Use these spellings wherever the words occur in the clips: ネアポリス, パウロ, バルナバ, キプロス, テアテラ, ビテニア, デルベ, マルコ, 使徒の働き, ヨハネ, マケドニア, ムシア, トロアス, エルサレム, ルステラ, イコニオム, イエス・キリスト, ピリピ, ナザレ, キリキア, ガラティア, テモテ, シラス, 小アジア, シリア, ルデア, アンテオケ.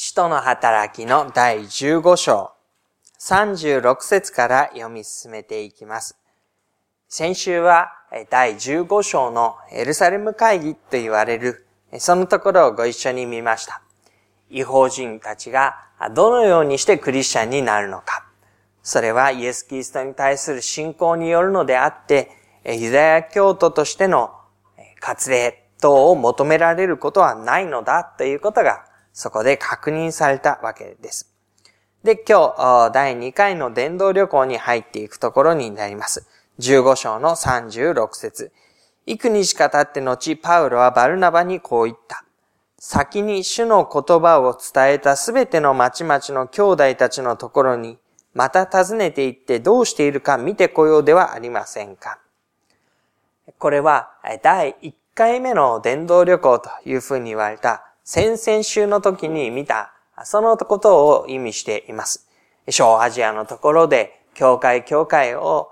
使徒の働きの第15章36節から読み進めていきます。先週は第15章のエルサレム会議と言われるそのところをご一緒に見ました。異邦人たちがどのようにしてクリスチャンになるのか。それはイエス・キリストに対する信仰によるのであって、ユダヤ教徒としての割礼等を求められることはないのだということがそこで確認されたわけです。で、今日第2回の伝道旅行に入っていくところになります。15章の36節。幾日か経って後、パウロはバルナバにこう言った。先に主の言葉を伝えたすべての町々の兄弟たちのところに、また訪ねて行ってどうしているか見てこようではありませんか。これは第1回目の伝道旅行というふうに言われた先々週の時に見たそのことを意味しています。小アジアのところで教会を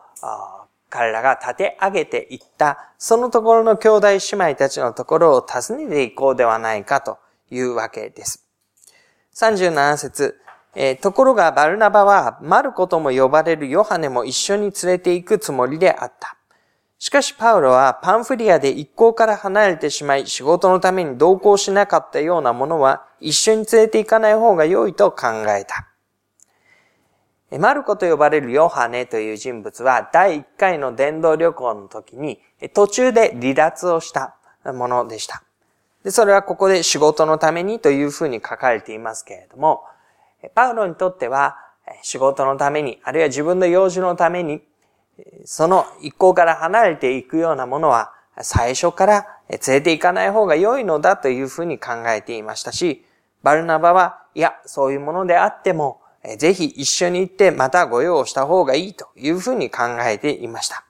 彼らが立て上げていったそのところの兄弟姉妹たちのところを訪ねていこうではないかというわけです。37節、ところがバルナバはマルコとも呼ばれるヨハネも一緒に連れて行くつもりであった。しかしパウロはパンフリアで一行から離れてしまい、仕事のために同行しなかったようなものは一緒に連れて行かない方が良いと考えた。マルコと呼ばれるヨハネという人物は第1回の伝道旅行の時に途中で離脱をしたものでした。で、それはここで仕事のためにというふうに書かれていますけれども、パウロにとっては仕事のために、あるいは自分の用事のためにその一行から離れていくようなものは最初から連れて行かない方が良いのだというふうに考えていましたし、バルナバはいや、そういうものであってもぜひ一緒に行ってまた御用をした方がいいというふうに考えていました。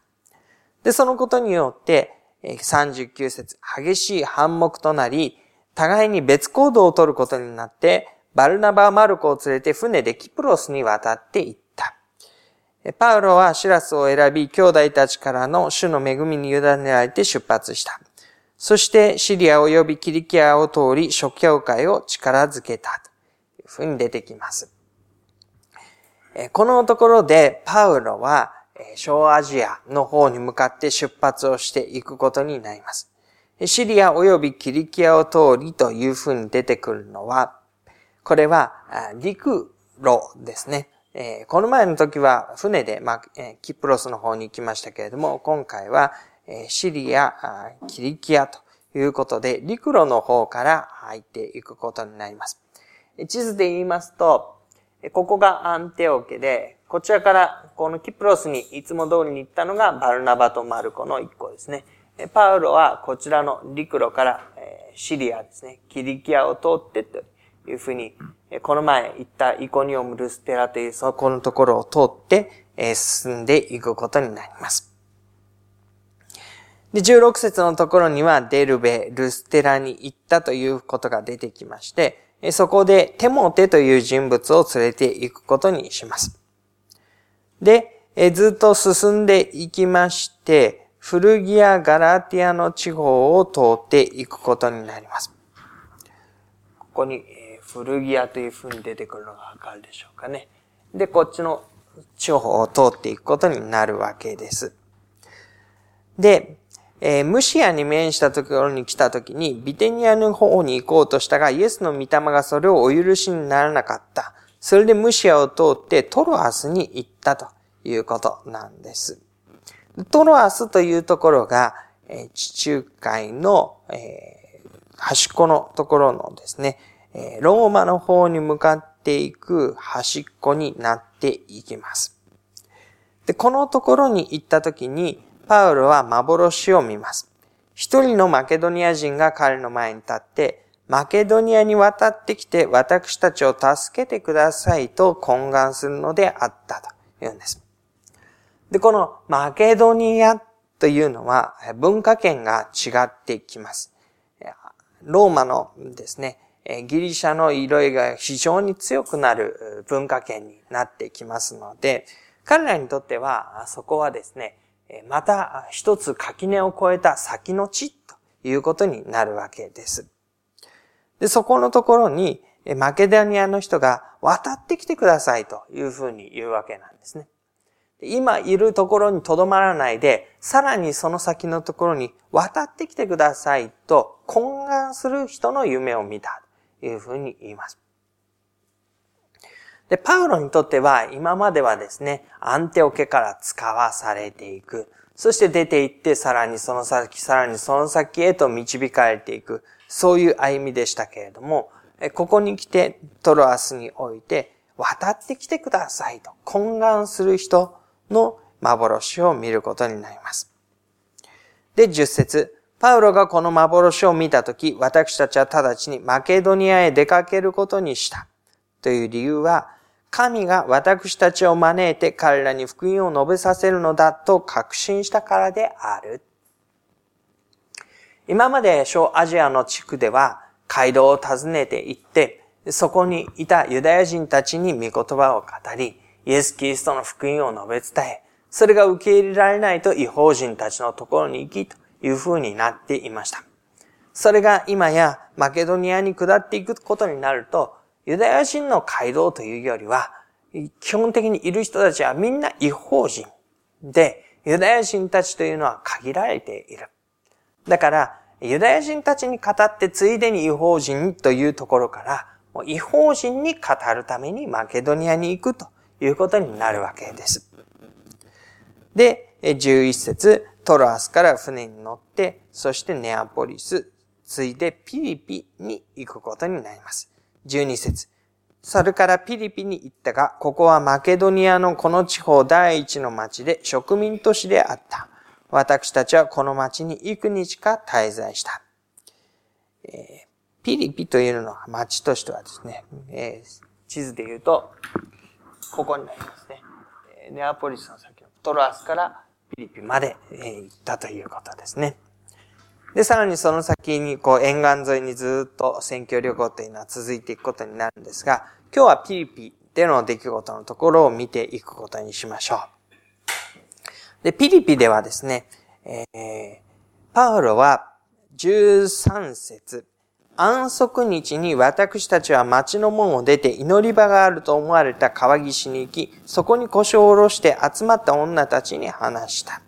で、そのことによって39節、激しい反目となり、互いに別行動を取ることになって、バルナバはマルコを連れて船でキプロスに渡って行った。パウロはシラスを選び、兄弟たちからの主の恵みに委ねられて出発した。そしてシリア及びキリキアを通り、諸教会を力づけたというふうに出てきます。このところでパウロは小アジアの方に向かって出発をしていくことになります。シリア及びキリキアを通りというふうに出てくるのは、これは陸路ですね。この前の時は船でキプロスの方に行きましたけれども、今回はシリア、キリキアということで陸路の方から入っていくことになります。地図で言いますと、ここがアンテオ家で、こちらからこのキプロスにいつも通りに行ったのがバルナバとマルコの一行ですね。パウロはこちらの陸路からシリアですね、キリキアを通ってというふうに、この前行ったイコニオムルステラというそこのところを通って進んでいくことになります。で、16節のところにはデルベ、ルステラに行ったということが出てきまして、そこでテモテという人物を連れて行くことにします。で、ずっと進んでいきまして、古着やガラティアの地方を通っていくことになります。ここに古着屋というふうに出てくるのがわかるでしょうかね。で、こっちの地方を通っていくことになるわけです。で、ムシアに面したところに来たときに、ビテニアの方に行こうとしたが、イエスの御霊がそれをお許しにならなかった。それでムシアを通ってトロアスに行ったということなんです。トロアスというところが、地中海の、端っこのところのですね、ローマの方に向かっていく端っこになっていきます。で、このところに行ったときに、パウロは幻を見ます。一人のマケドニア人が彼の前に立って、マケドニアに渡ってきて私たちを助けてくださいと懇願するのであったと言うんです。で、このマケドニアというのは文化圏が違ってきます。ローマのですね、ギリシャの色合いが非常に強くなる文化圏になってきますので、彼らにとってはそこはですね、また一つ垣根を越えた先の地ということになるわけです。で、そこのところにマケドニアの人が渡ってきてくださいというふうに言うわけなんですね。今いるところにとどまらないで、さらにその先のところに渡ってきてくださいと懇願する人の夢を見たというふうに言います。で、パウロにとっては今まではですね、アンテオケから使わされていく。そして出て行ってさらにその先、さらにその先へと導かれていく。そういう歩みでしたけれども、ここに来てトロアスにおいて渡ってきてくださいと懇願する人の幻を見ることになります。で、10節。パウロがこの幻を見たとき、私たちは直ちにマケドニアへ出かけることにした。という理由は、神が私たちを招いて彼らに福音を述べさせるのだと確信したからである。今まで小アジアの地区では、街道を訪ねて行って、そこにいたユダヤ人たちに御言葉を語り、イエス・キリストの福音を述べ伝え、それが受け入れられないと異邦人たちのところに行きという風になっていました。それが今やマケドニアに下っていくことになると、ユダヤ人の街道というよりは、基本的にいる人たちはみんな異邦人で、ユダヤ人たちというのは限られている。だから、ユダヤ人たちに語ってついでに異邦人というところから、異邦人に語るためにマケドニアに行くということになるわけです。で、11節、トロアスから船に乗って、そしてネアポリス、ついでピリピに行くことになります。12節、それからピリピに行ったが、ここはマケドニアのこの地方第一の町で植民都市であった。私たちはこの町に幾日か滞在した。ピリピというのは町としてはですね、地図で言うと、ここになりますね。ネアポリスの先のトロアスからピリピまで行ったということですね。で、さらにその先に沿岸沿いにずっと宣教旅行というのは続いていくことになるんですが、今日はピリピでの出来事のところを見ていくことにしましょう。で、ピリピではですね、パウロは13節、安息日に私たちは町の門を出て祈り場があると思われた川岸に行き、そこに腰を下ろして集まった女たちに話した。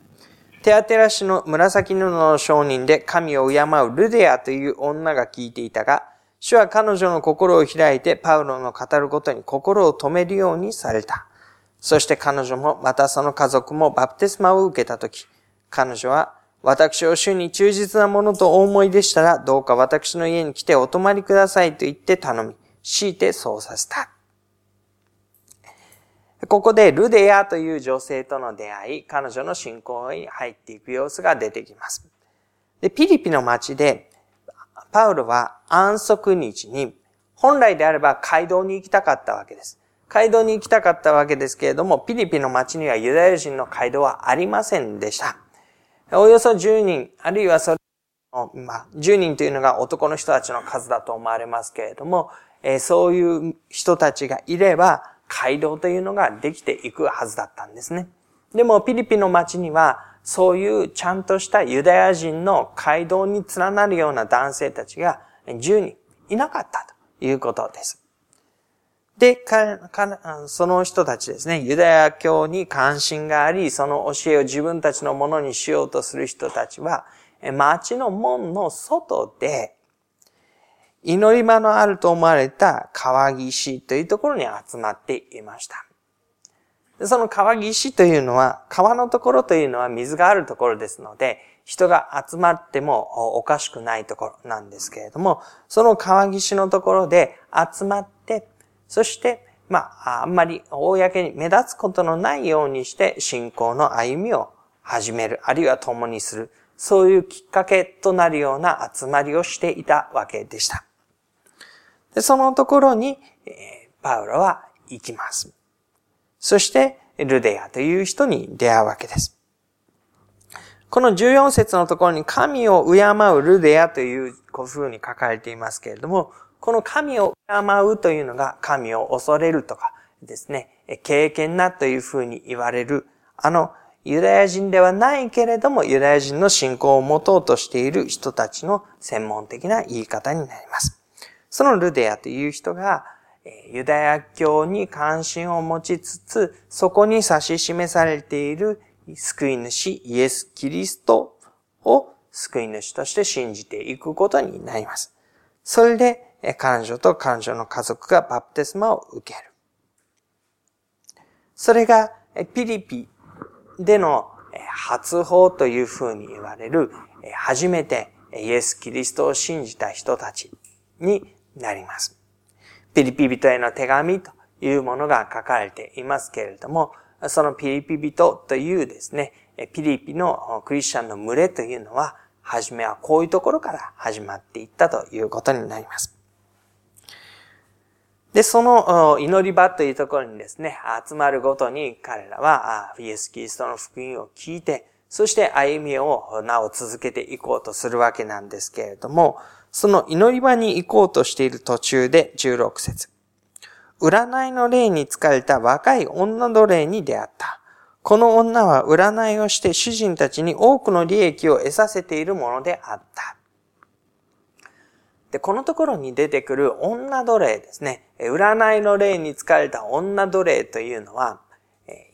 テアテラ市の紫布の商人で神を敬うルデアという女が聞いていたが、主は彼女の心を開いてパウロの語ることに心を止めるようにされた。そして彼女もまたその家族もバプテスマを受けたとき、彼女は私を主に忠実なものとお思いでしたら、どうか私の家に来てお泊まりくださいと言って頼み、強いてそうさせた。ここでルデアという女性との出会い、彼女の信仰に入っていく様子が出てきます。で、ピリピの町で、パウロは安息日に、本来であれば街道に行きたかったわけです。街道に行きたかったわけですけれども、ピリピの町にはユダヤ人の街道はありませんでした。およそ10人、あるいはそれの、10人というのが男の人たちの数だと思われますけれども、そういう人たちがいれば、街道というのができていくはずだったんですね。でも、ピリピの町には、そういうちゃんとしたユダヤ人の街道に連なるような男性たちが10人いなかったということです。で、その人たちですね、ユダヤ教に関心があり、その教えを自分たちのものにしようとする人たちは、町の門の外で、祈り場のあると思われた川岸というところに集まっていました。その川岸というのは、川のところというのは水があるところですので、人が集まってもおかしくないところなんですけれども、その川岸のところで集まって、そして、あんまり公に目立つことのないようにして信仰の歩みを始める、あるいは共にする、そういうきっかけとなるような集まりをしていたわけでした。で、そのところに、パウロは行きます。そして、ルデアという人に出会うわけです。この14節のところに、神を敬うルデアという風に書かれていますけれども、この神を敬うというのが神を恐れるとかですね、敬虔なというふうに言われる、ユダヤ人ではないけれどもユダヤ人の信仰を持とうとしている人たちの専門的な言い方になります。そのルデアという人がユダヤ教に関心を持ちつつ、そこに指し示されている救い主イエス・キリストを救い主として信じていくことになります。それで彼女と彼女の家族がバプテスマを受ける。それがピリピでの初訪というふうに言われる初めてイエス・キリストを信じた人たちになります。ピリピ人への手紙というものが書かれていますけれども、そのピリピ人というですね、ピリピのクリスチャンの群れというのは、初めはこういうところから始まっていったということになります。で、その祈り場というところにですね、集まるごとに彼らはイエス・キリストの福音を聞いて、そして歩みをなお続けていこうとするわけなんですけれども、その祈り場に行こうとしている途中で16節。占いの霊に疲れた若い女奴隷に出会った。この女は占いをして主人たちに多くの利益を得させているものであった。で、このところに出てくる女奴隷ですね。占いの霊に疲れた女奴隷というのは、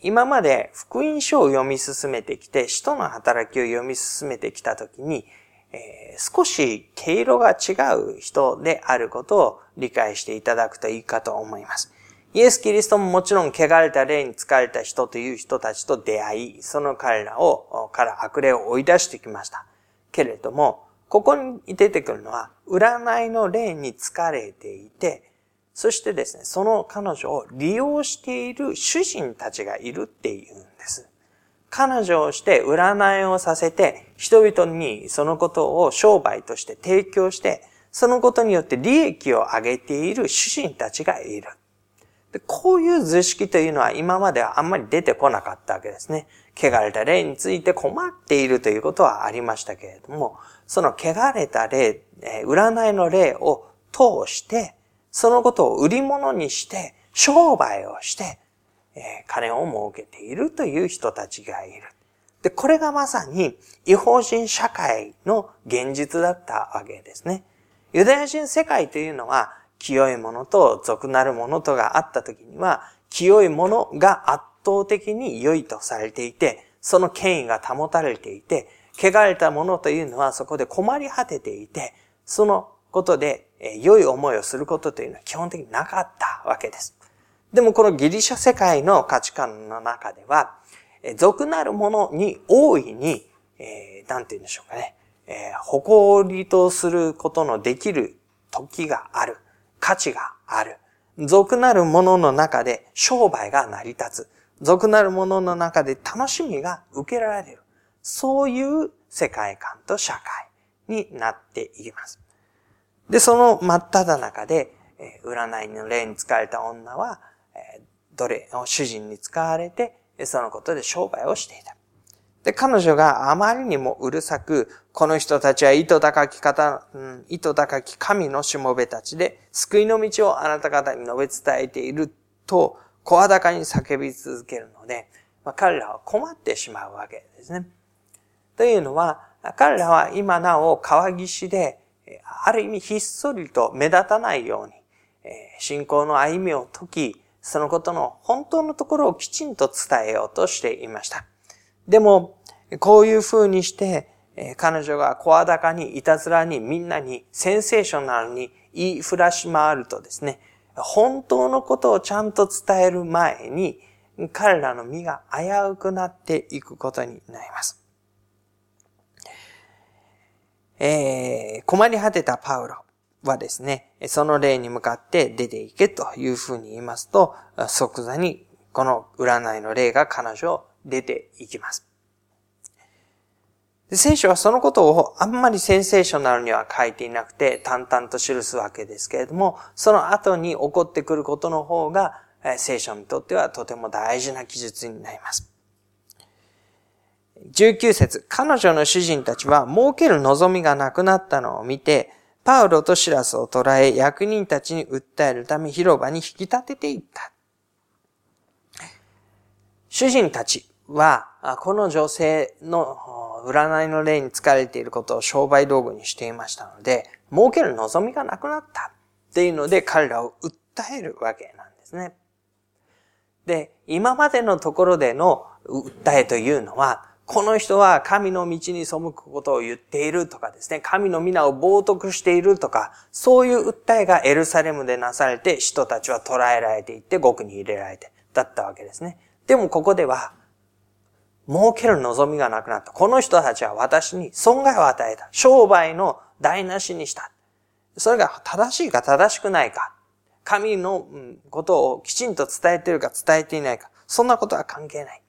今まで福音書を読み進めてきて、使徒の働きを読み進めてきたときに、少し毛色が違う人であることを理解していただくといいかと思います。イエス・キリストももちろん汚れた霊に疲れた人という人たちと出会い、その彼らから悪霊を追い出してきました。けれども、ここに出てくるのは、占いの霊に疲れていて、そしてですね、その彼女を利用している主人たちがいるっていうんです。彼女をして占いをさせて、人々にそのことを商売として提供して、そのことによって利益を上げている主人たちがいる。で、こういう図式というのは今まではあんまり出てこなかったわけですね。汚れた霊について困っているということはありましたけれども、その汚れた霊、占いの霊を通して、そのことを売り物にして、商売をして、金を儲けているという人たちがいる。で、これがまさに違法人社会の現実だったわけですね。ユダヤ人世界というのは、清いものと俗なるものとがあったときには、清いものが圧倒的に良いとされていて、その権威が保たれていて、汚れたものというのはそこで困り果てていて、そのことで良い思いをすることというのは基本的になかったわけです。でもこのギリシャ世界の価値観の中では、俗なるものに大いに、なんて言うんでしょうかね、誇りとすることのできる時がある、価値がある。俗なるものの中で商売が成り立つ。俗なるものの中で楽しみが受けられる。そういう世界観と社会になっていきます。で、その真っ只中で、占いの霊に疲れた女は、主人に使われて、そのことで商売をしていた。で、彼女があまりにもうるさく、この人たちは意図高き神のしもべたちで、救いの道をあなた方に述べ伝えていると、声高に叫び続けるので、彼らは困ってしまうわけですね。というのは、彼らは今なお川岸で、ある意味ひっそりと目立たないように、信仰の歩みを解き、そのことの本当のところをきちんと伝えようとしていました。でも、こういう風にして、彼女が声高にいたずらにみんなにセンセーショナルに言いふらし回るとですね、本当のことをちゃんと伝える前に、彼らの身が危うくなっていくことになります。困り果てたパウロはですね、その霊に向かって出て行けというふうに言いますと、即座にこの占いの霊が彼女を出て行きます。で、聖書はそのことをあんまりセンセーショナルには書いていなくて淡々と記すわけですけれども、その後に起こってくることの方が聖書にとってはとても大事な記述になります。19節、彼女の主人たちは儲ける望みがなくなったのを見て、パウロとシラスを捕らえ、役人たちに訴えるため広場に引き立てていった。主人たちは、この女性の占いの霊に疲れていることを商売道具にしていましたので、儲ける望みがなくなった。っていうので彼らを訴えるわけなんですね。で、今までのところでの訴えというのは、この人は神の道に背くことを言っているとかですね、神の皆を冒涜しているとか、そういう訴えがエルサレムでなされて、使徒たちは捕らえられていって獄に入れられてだったわけですね。でもここでは、儲ける望みがなくなった。この人たちは私に損害を与えた。商売の台無しにした。それが正しいか正しくないか。神のことをきちんと伝えているか伝えていないか。そんなことは関係ない。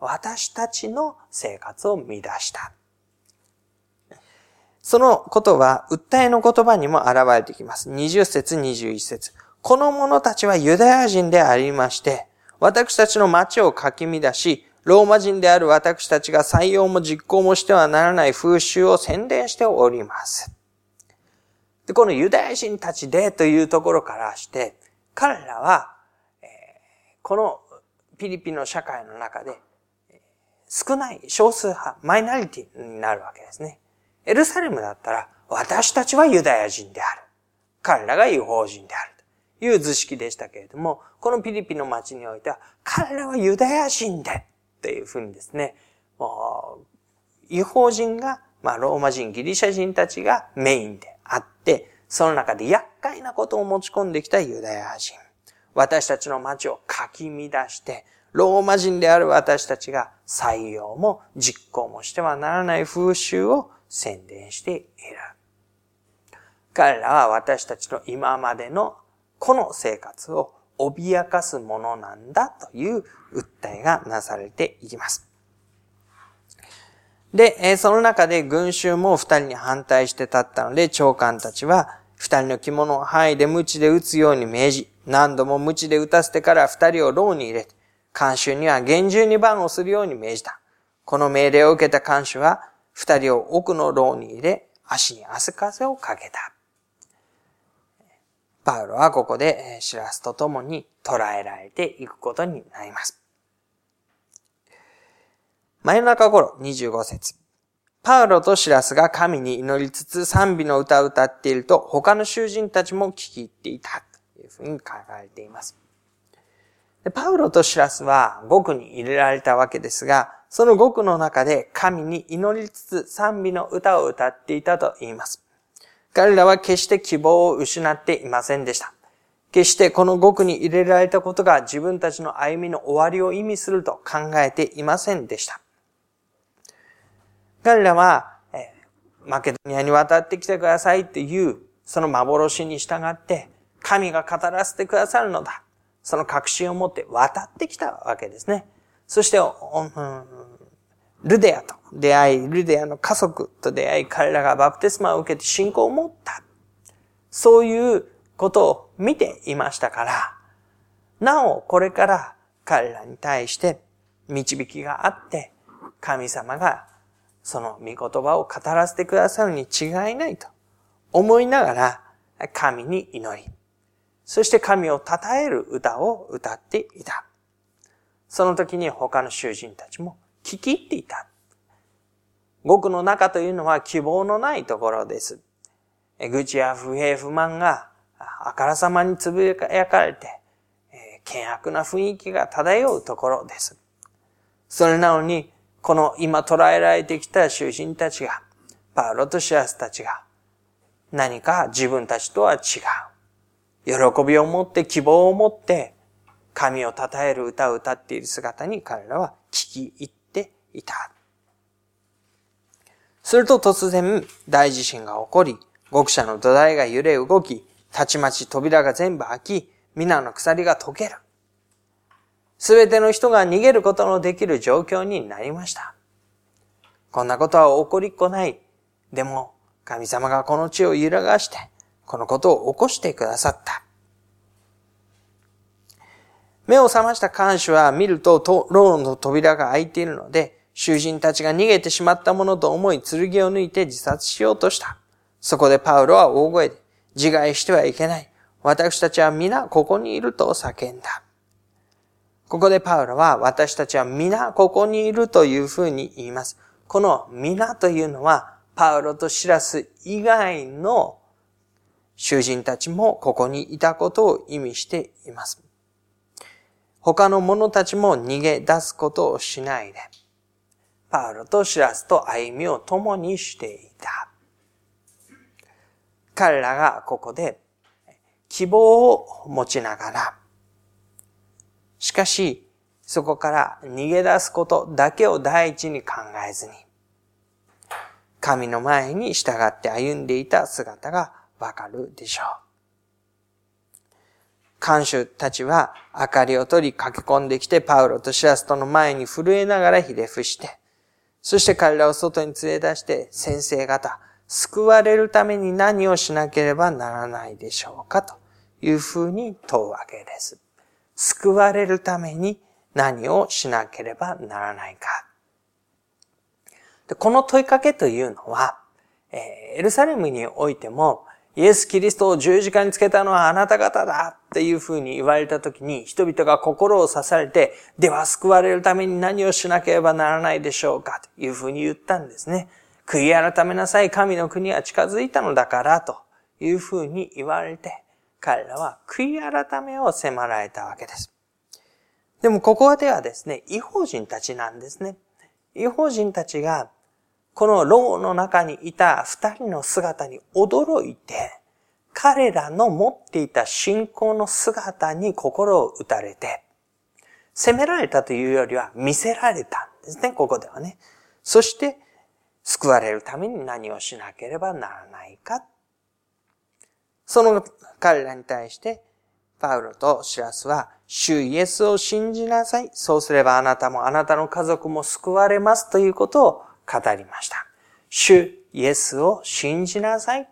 私たちの生活を乱した。そのことは訴えの言葉にも現れてきます。20節21節。この者たちはユダヤ人でありまして、私たちの町をかき乱し、ローマ人である私たちが採用も実行もしてはならない風習を宣伝しております。で、このユダヤ人たちでというところからして、彼らは、このピリピの社会の中で、少ない少数派、マイノリティになるわけですね。エルサレムだったら、私たちはユダヤ人である。彼らが違法人である。という図式でしたけれども、このピリピの町においては、彼らはユダヤ人で。というふうにですね、もう違法人が、ローマ人、ギリシャ人たちがメインであって、その中で厄介なことを持ち込んできたユダヤ人。私たちの町をかき乱して、ローマ人である私たちが採用も実行もしてはならない風習を宣伝している。彼らは私たちの今までのこの生活を脅かすものなんだという訴えがなされていきます。で、その中で群衆も二人に反対して立ったので、長官たちは二人の着物を剥いで鞭で打つように命じ、何度も鞭で打たせてから二人を牢に入れて、看守には厳重に番をするように命じた。この命令を受けた看守は二人を奥の牢に入れ、足に汗かせをかけた。パウロはここでシラスと共に捕らえられていくことになります。真夜中頃、25節。パウロとシラスが神に祈りつつ賛美の歌を歌っていると、他の囚人たちも聞き入っていたというふうに書かれています。パウロとシラスは獄に入れられたわけですが、その獄の中で神に祈りつつ賛美の歌を歌っていたと言います。彼らは決して希望を失っていませんでした。決してこの獄に入れられたことが自分たちの歩みの終わりを意味すると考えていませんでした。彼らは、マケドニアに渡ってきてくださいというその幻に従って神が語らせてくださるのだ。その確信を持って渡ってきたわけですね。そして、ルデアと出会い、ルデアの家族と出会い、彼らがバプテスマを受けて信仰を持った。そういうことを見ていましたから、なおこれから彼らに対して導きがあって、神様がその御言葉を語らせてくださるに違いないと思いながら神に祈り、そして神を称える歌を歌っていた。その時に他の囚人たちも聞き入っていた。獄の中というのは希望のないところです。愚痴や不平不満があからさまにつぶやかれて、険悪な雰囲気が漂うところです。それなのに、この今捕らえられてきた囚人たちが、パウロとシラスたちが、何か自分たちとは違う。喜びを持って希望を持って、神を称える歌を歌っている姿に彼らは聞き入っていた。すると突然大地震が起こり、獄舎の土台が揺れ動き、たちまち扉が全部開き、皆の鎖が溶ける。すべての人が逃げることのできる状況になりました。こんなことは起こりっこない。でも神様がこの地を揺らがして、このことを起こしてくださった。目を覚ました看守は見ると、牢の扉が開いているので、囚人たちが逃げてしまったものと思い、剣を抜いて自殺しようとした。そこでパウロは大声で、自害してはいけない。私たちは皆ここにいると叫んだ。ここでパウロは、私たちは皆ここにいるというふうに言います。この皆というのは、パウロとシラス以外の囚人たちもここにいたことを意味しています。他の者たちも逃げ出すことをしないで、パウロとシラスと歩みを共にしていた。彼らがここで希望を持ちながら、しかしそこから逃げ出すことだけを第一に考えずに、神の前に従って歩んでいた姿がわかるでしょう。看守たちは明かりを取り駆け込んできて、パウロとシラスとの前に震えながらひれ伏して、そして彼らを外に連れ出して、先生方、救われるために何をしなければならないでしょうかというふうに問うわけです。救われるために何をしなければならないか。で、この問いかけというのは、エルサレムにおいても、イエス・キリストを十字架につけたのはあなた方だっていうふうに言われたときに、人々が心を刺されて、では救われるために何をしなければならないでしょうかというふうに言ったんですね。悔い改めなさい、神の国は近づいたのだからというふうに言われて、彼らは悔い改めを迫られたわけです。でもここではですね、異邦人たちなんですね。異邦人たちがこの牢の中にいた二人の姿に驚いて、彼らの持っていた信仰の姿に心を打たれて、責められたというよりは見せられたんですね、ここではね。そして救われるために何をしなければならないか。その彼らに対して、パウロとシラスは、主イエスを信じなさい。そうすればあなたもあなたの家族も救われますということを語りました。主イエスを信じなさい。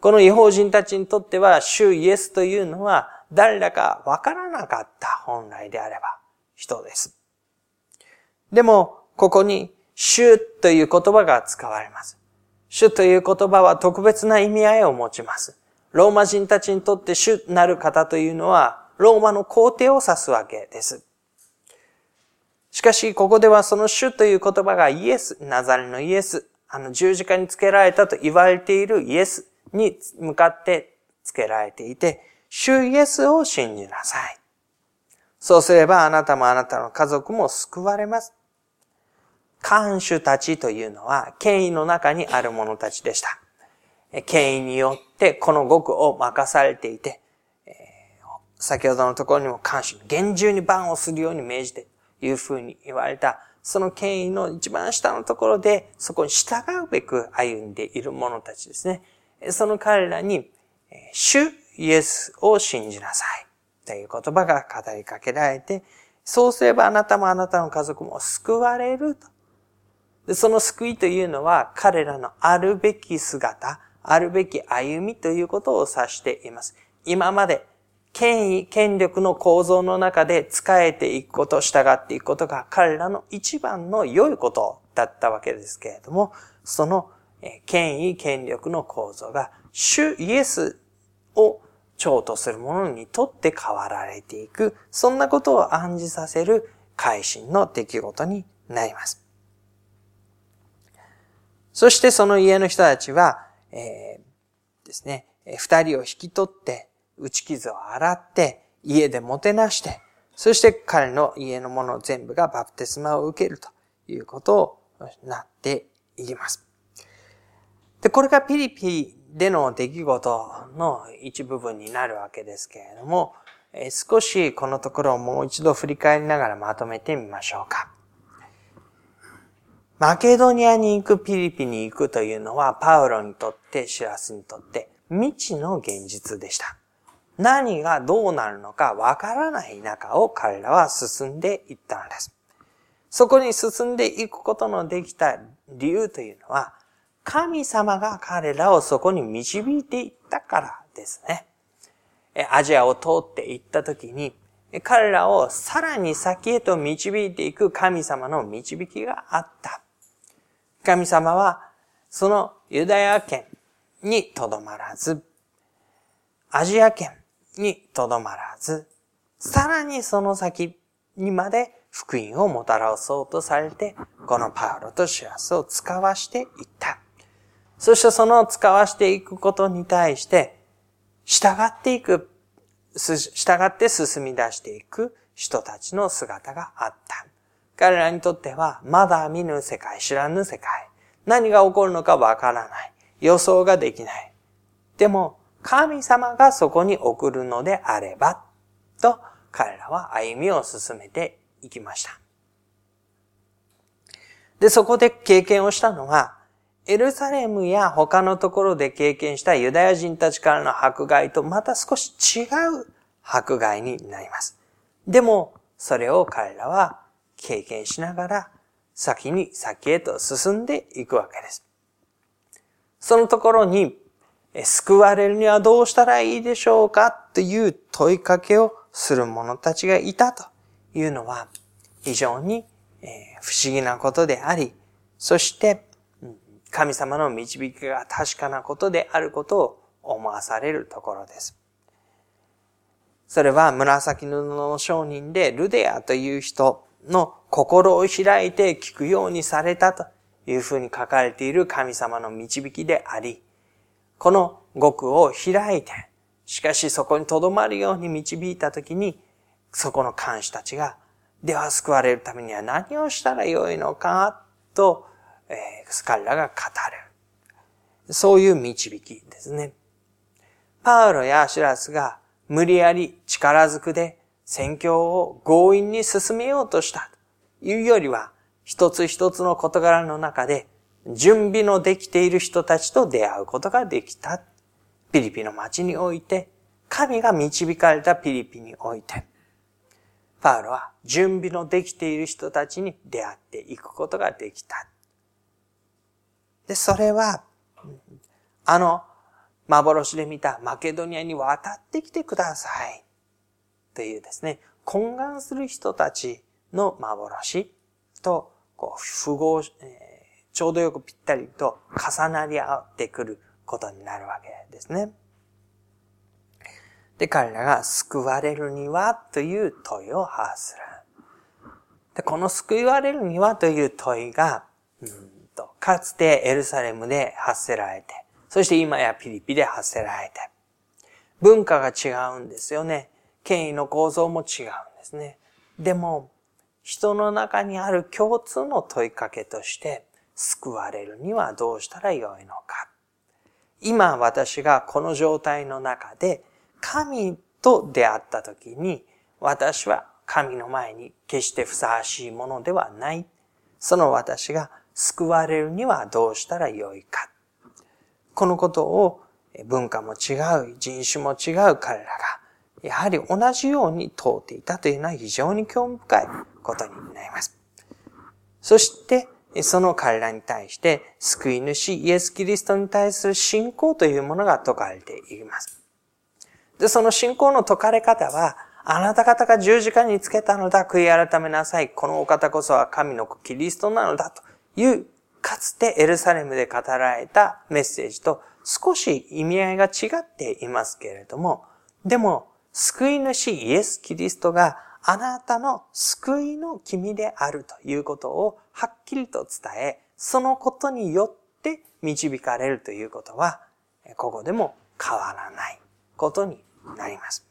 この異邦人たちにとっては、主イエスというのは誰だかわからなかった本来であれば人です。でも、ここに、主という言葉が使われます。主という言葉は特別な意味合いを持ちます。ローマ人たちにとって主なる方というのはローマの皇帝を指すわけです。しかしここではその主という言葉がイエス、ナザレのイエス、十字架につけられたと言われているイエスに向かってつけられていて、主イエスを信じなさい。そうすればあなたもあなたの家族も救われます。看守たちというのは権威の中にある者たちでした。権威によってこの獄を任されていて、先ほどのところにも看守、厳重に番をするように命じてというふうに言われた、その権威の一番下のところで、そこに従うべく歩んでいる者たちですね。その彼らに、主イエスを信じなさいという言葉が語りかけられて、そうすればあなたもあなたの家族も救われると。その救いというのは彼らのあるべき姿、あるべき歩みということを指しています。今まで権威、権力の構造の中で仕えていくこと、従っていくことが彼らの一番の良いことだったわけですけれども、その権威、権力の構造が主イエスを長とするものにとって変わられていく、そんなことを暗示させる改心の出来事になります。そしてその家の人たちは、ですね、二人を引き取って、打ち傷を洗って、家でもてなして、そして彼の家のもの全部がバプテスマを受けるということになっていきます。で、これがピリピでの出来事の一部分になるわけですけれども、少しこのところをもう一度振り返りながらまとめてみましょうか。マケドニアに行く、ピリピに行くというのは、パウロにとって、シラスにとって、未知の現実でした。何がどうなるのかわからない中を彼らは進んでいったのです。そこに進んでいくことのできた理由というのは、神様が彼らをそこに導いていったからですね。アジアを通っていったときに、彼らをさらに先へと導いていく神様の導きがあった。神様はそのユダヤ圏にとどまらず、アジア圏にとどまらず、さらにその先にまで福音をもたらそうとされて、このパウロとシラスを使わしていった。そしてその使わしていくことに対して、従っていく、従って進み出していく人たちの姿があった。彼らにとっては、まだ見ぬ世界、知らぬ世界。何が起こるのかわからない。予想ができない。でも、神様がそこに送るのであれば、と彼らは歩みを進めていきました。で、そこで経験をしたのは、エルサレムや他のところで経験したユダヤ人たちからの迫害とまた少し違う迫害になります。でも、それを彼らは経験しながら、先に先へと進んでいくわけです。そのところに、救われるにはどうしたらいいでしょうかという問いかけをする者たちがいたというのは非常に不思議なことであり、そして神様の導きが確かなことであることを思わされるところです。それは紫布の商人でルデアという人の心を開いて聞くようにされたというふうに書かれている神様の導きであり、この獄を開いて、しかしそこに留まるように導いたときに、そこの看守たちが、では救われるためには何をしたらよいのか、と、彼らが語る。そういう導きですね。パウロやシラスが無理やり力ずくで宣教を強引に進めようとしたというよりは、一つ一つの事柄の中で、準備のできている人たちと出会うことができた。ピリピの町において、神が導かれたピリピにおいて、パウロは準備のできている人たちに出会っていくことができた。で、それは、あの幻で見たマケドニアに渡ってきてください。というですね、懇願する人たちの幻と、こう、符号、ちょうどよくぴったりと重なり合ってくることになるわけですね。で、彼らが救われるにはという問いを発する。で、この救われるにはという問いが、かつてエルサレムで発せられて、そして今やピリピで発せられて、文化が違うんですよね。権威の構造も違うんですね。でも、人の中にある共通の問いかけとして、救われるにはどうしたらよいのか。今私がこの状態の中で神と出会った時に私は神の前に決してふさわしいものではない。その私が救われるにはどうしたらよいか。このことを文化も違う、人種も違う彼らがやはり同じように問うていたというのは非常に興味深いことになります。そしてその彼らに対して救い主イエス・キリストに対する信仰というものが解かれています。で、その信仰の解かれ方は、あなた方が十字架につけたのだ、悔い改めなさい、このお方こそは神の子キリストなのだという、かつてエルサレムで語られたメッセージと少し意味合いが違っていますけれども、でも救い主イエス・キリストがあなたの救いの君であるということをはっきりと伝え、そのことによって導かれるということは、ここでも変わらないことになります。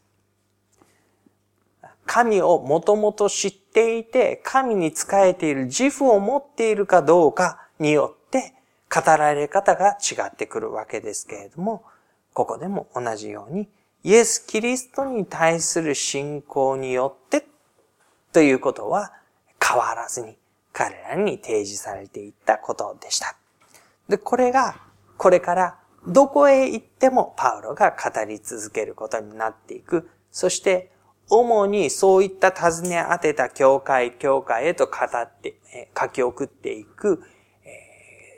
神をもともと知っていて、神に仕えている自負を持っているかどうかによって、語られ方が違ってくるわけですけれども、ここでも同じように、イエス・キリストに対する信仰によってということは変わらずに彼らに提示されていったことでした。で、これがこれからどこへ行ってもパウロが語り続けることになっていく。そして主にそういった尋ね当てた教会へと語って書き送っていく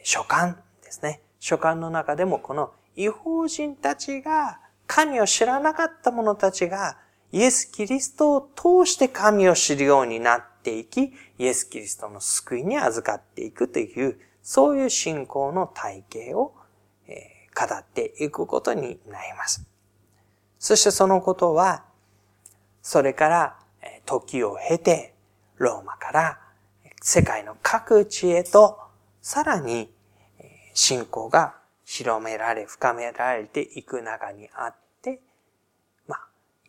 書簡ですね。書簡の中でもこの異邦人たちが神を知らなかった者たちがイエス・キリストを通して神を知るようになっていき、イエス・キリストの救いに預かっていくという、そういう信仰の体系を語っていくことになります。そしてそのことは、それから時を経て、ローマから世界の各地へとさらに信仰が広められ、深められていく中にあって、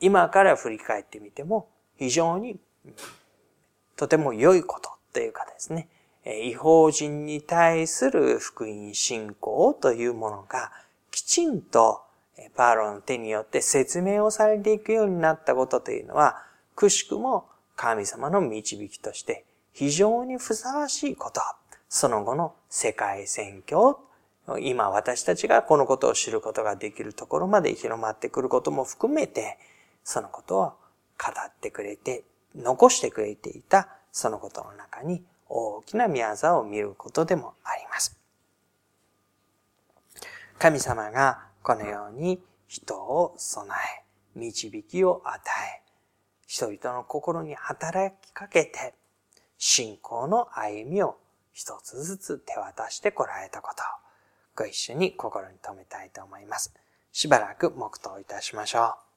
今から振り返ってみても、非常に、とても良いことというかですね、異邦人に対する福音信仰というものが、きちんとパウロの手によって説明をされていくようになったことというのは、くしくも神様の導きとして非常にふさわしいこと。その後の世界宣教、今私たちがこのことを知ることができるところまで広まってくることも含めて、そのことを語ってくれて、残してくれていた、そのことの中に大きな宮沢を見ることでもあります。神様がこのように人を備え、導きを与え、人々の心に働きかけて、信仰の歩みを一つずつ手渡してこられたことを、ご一緒に心に留めたいと思います。しばらく黙祷いたしましょう。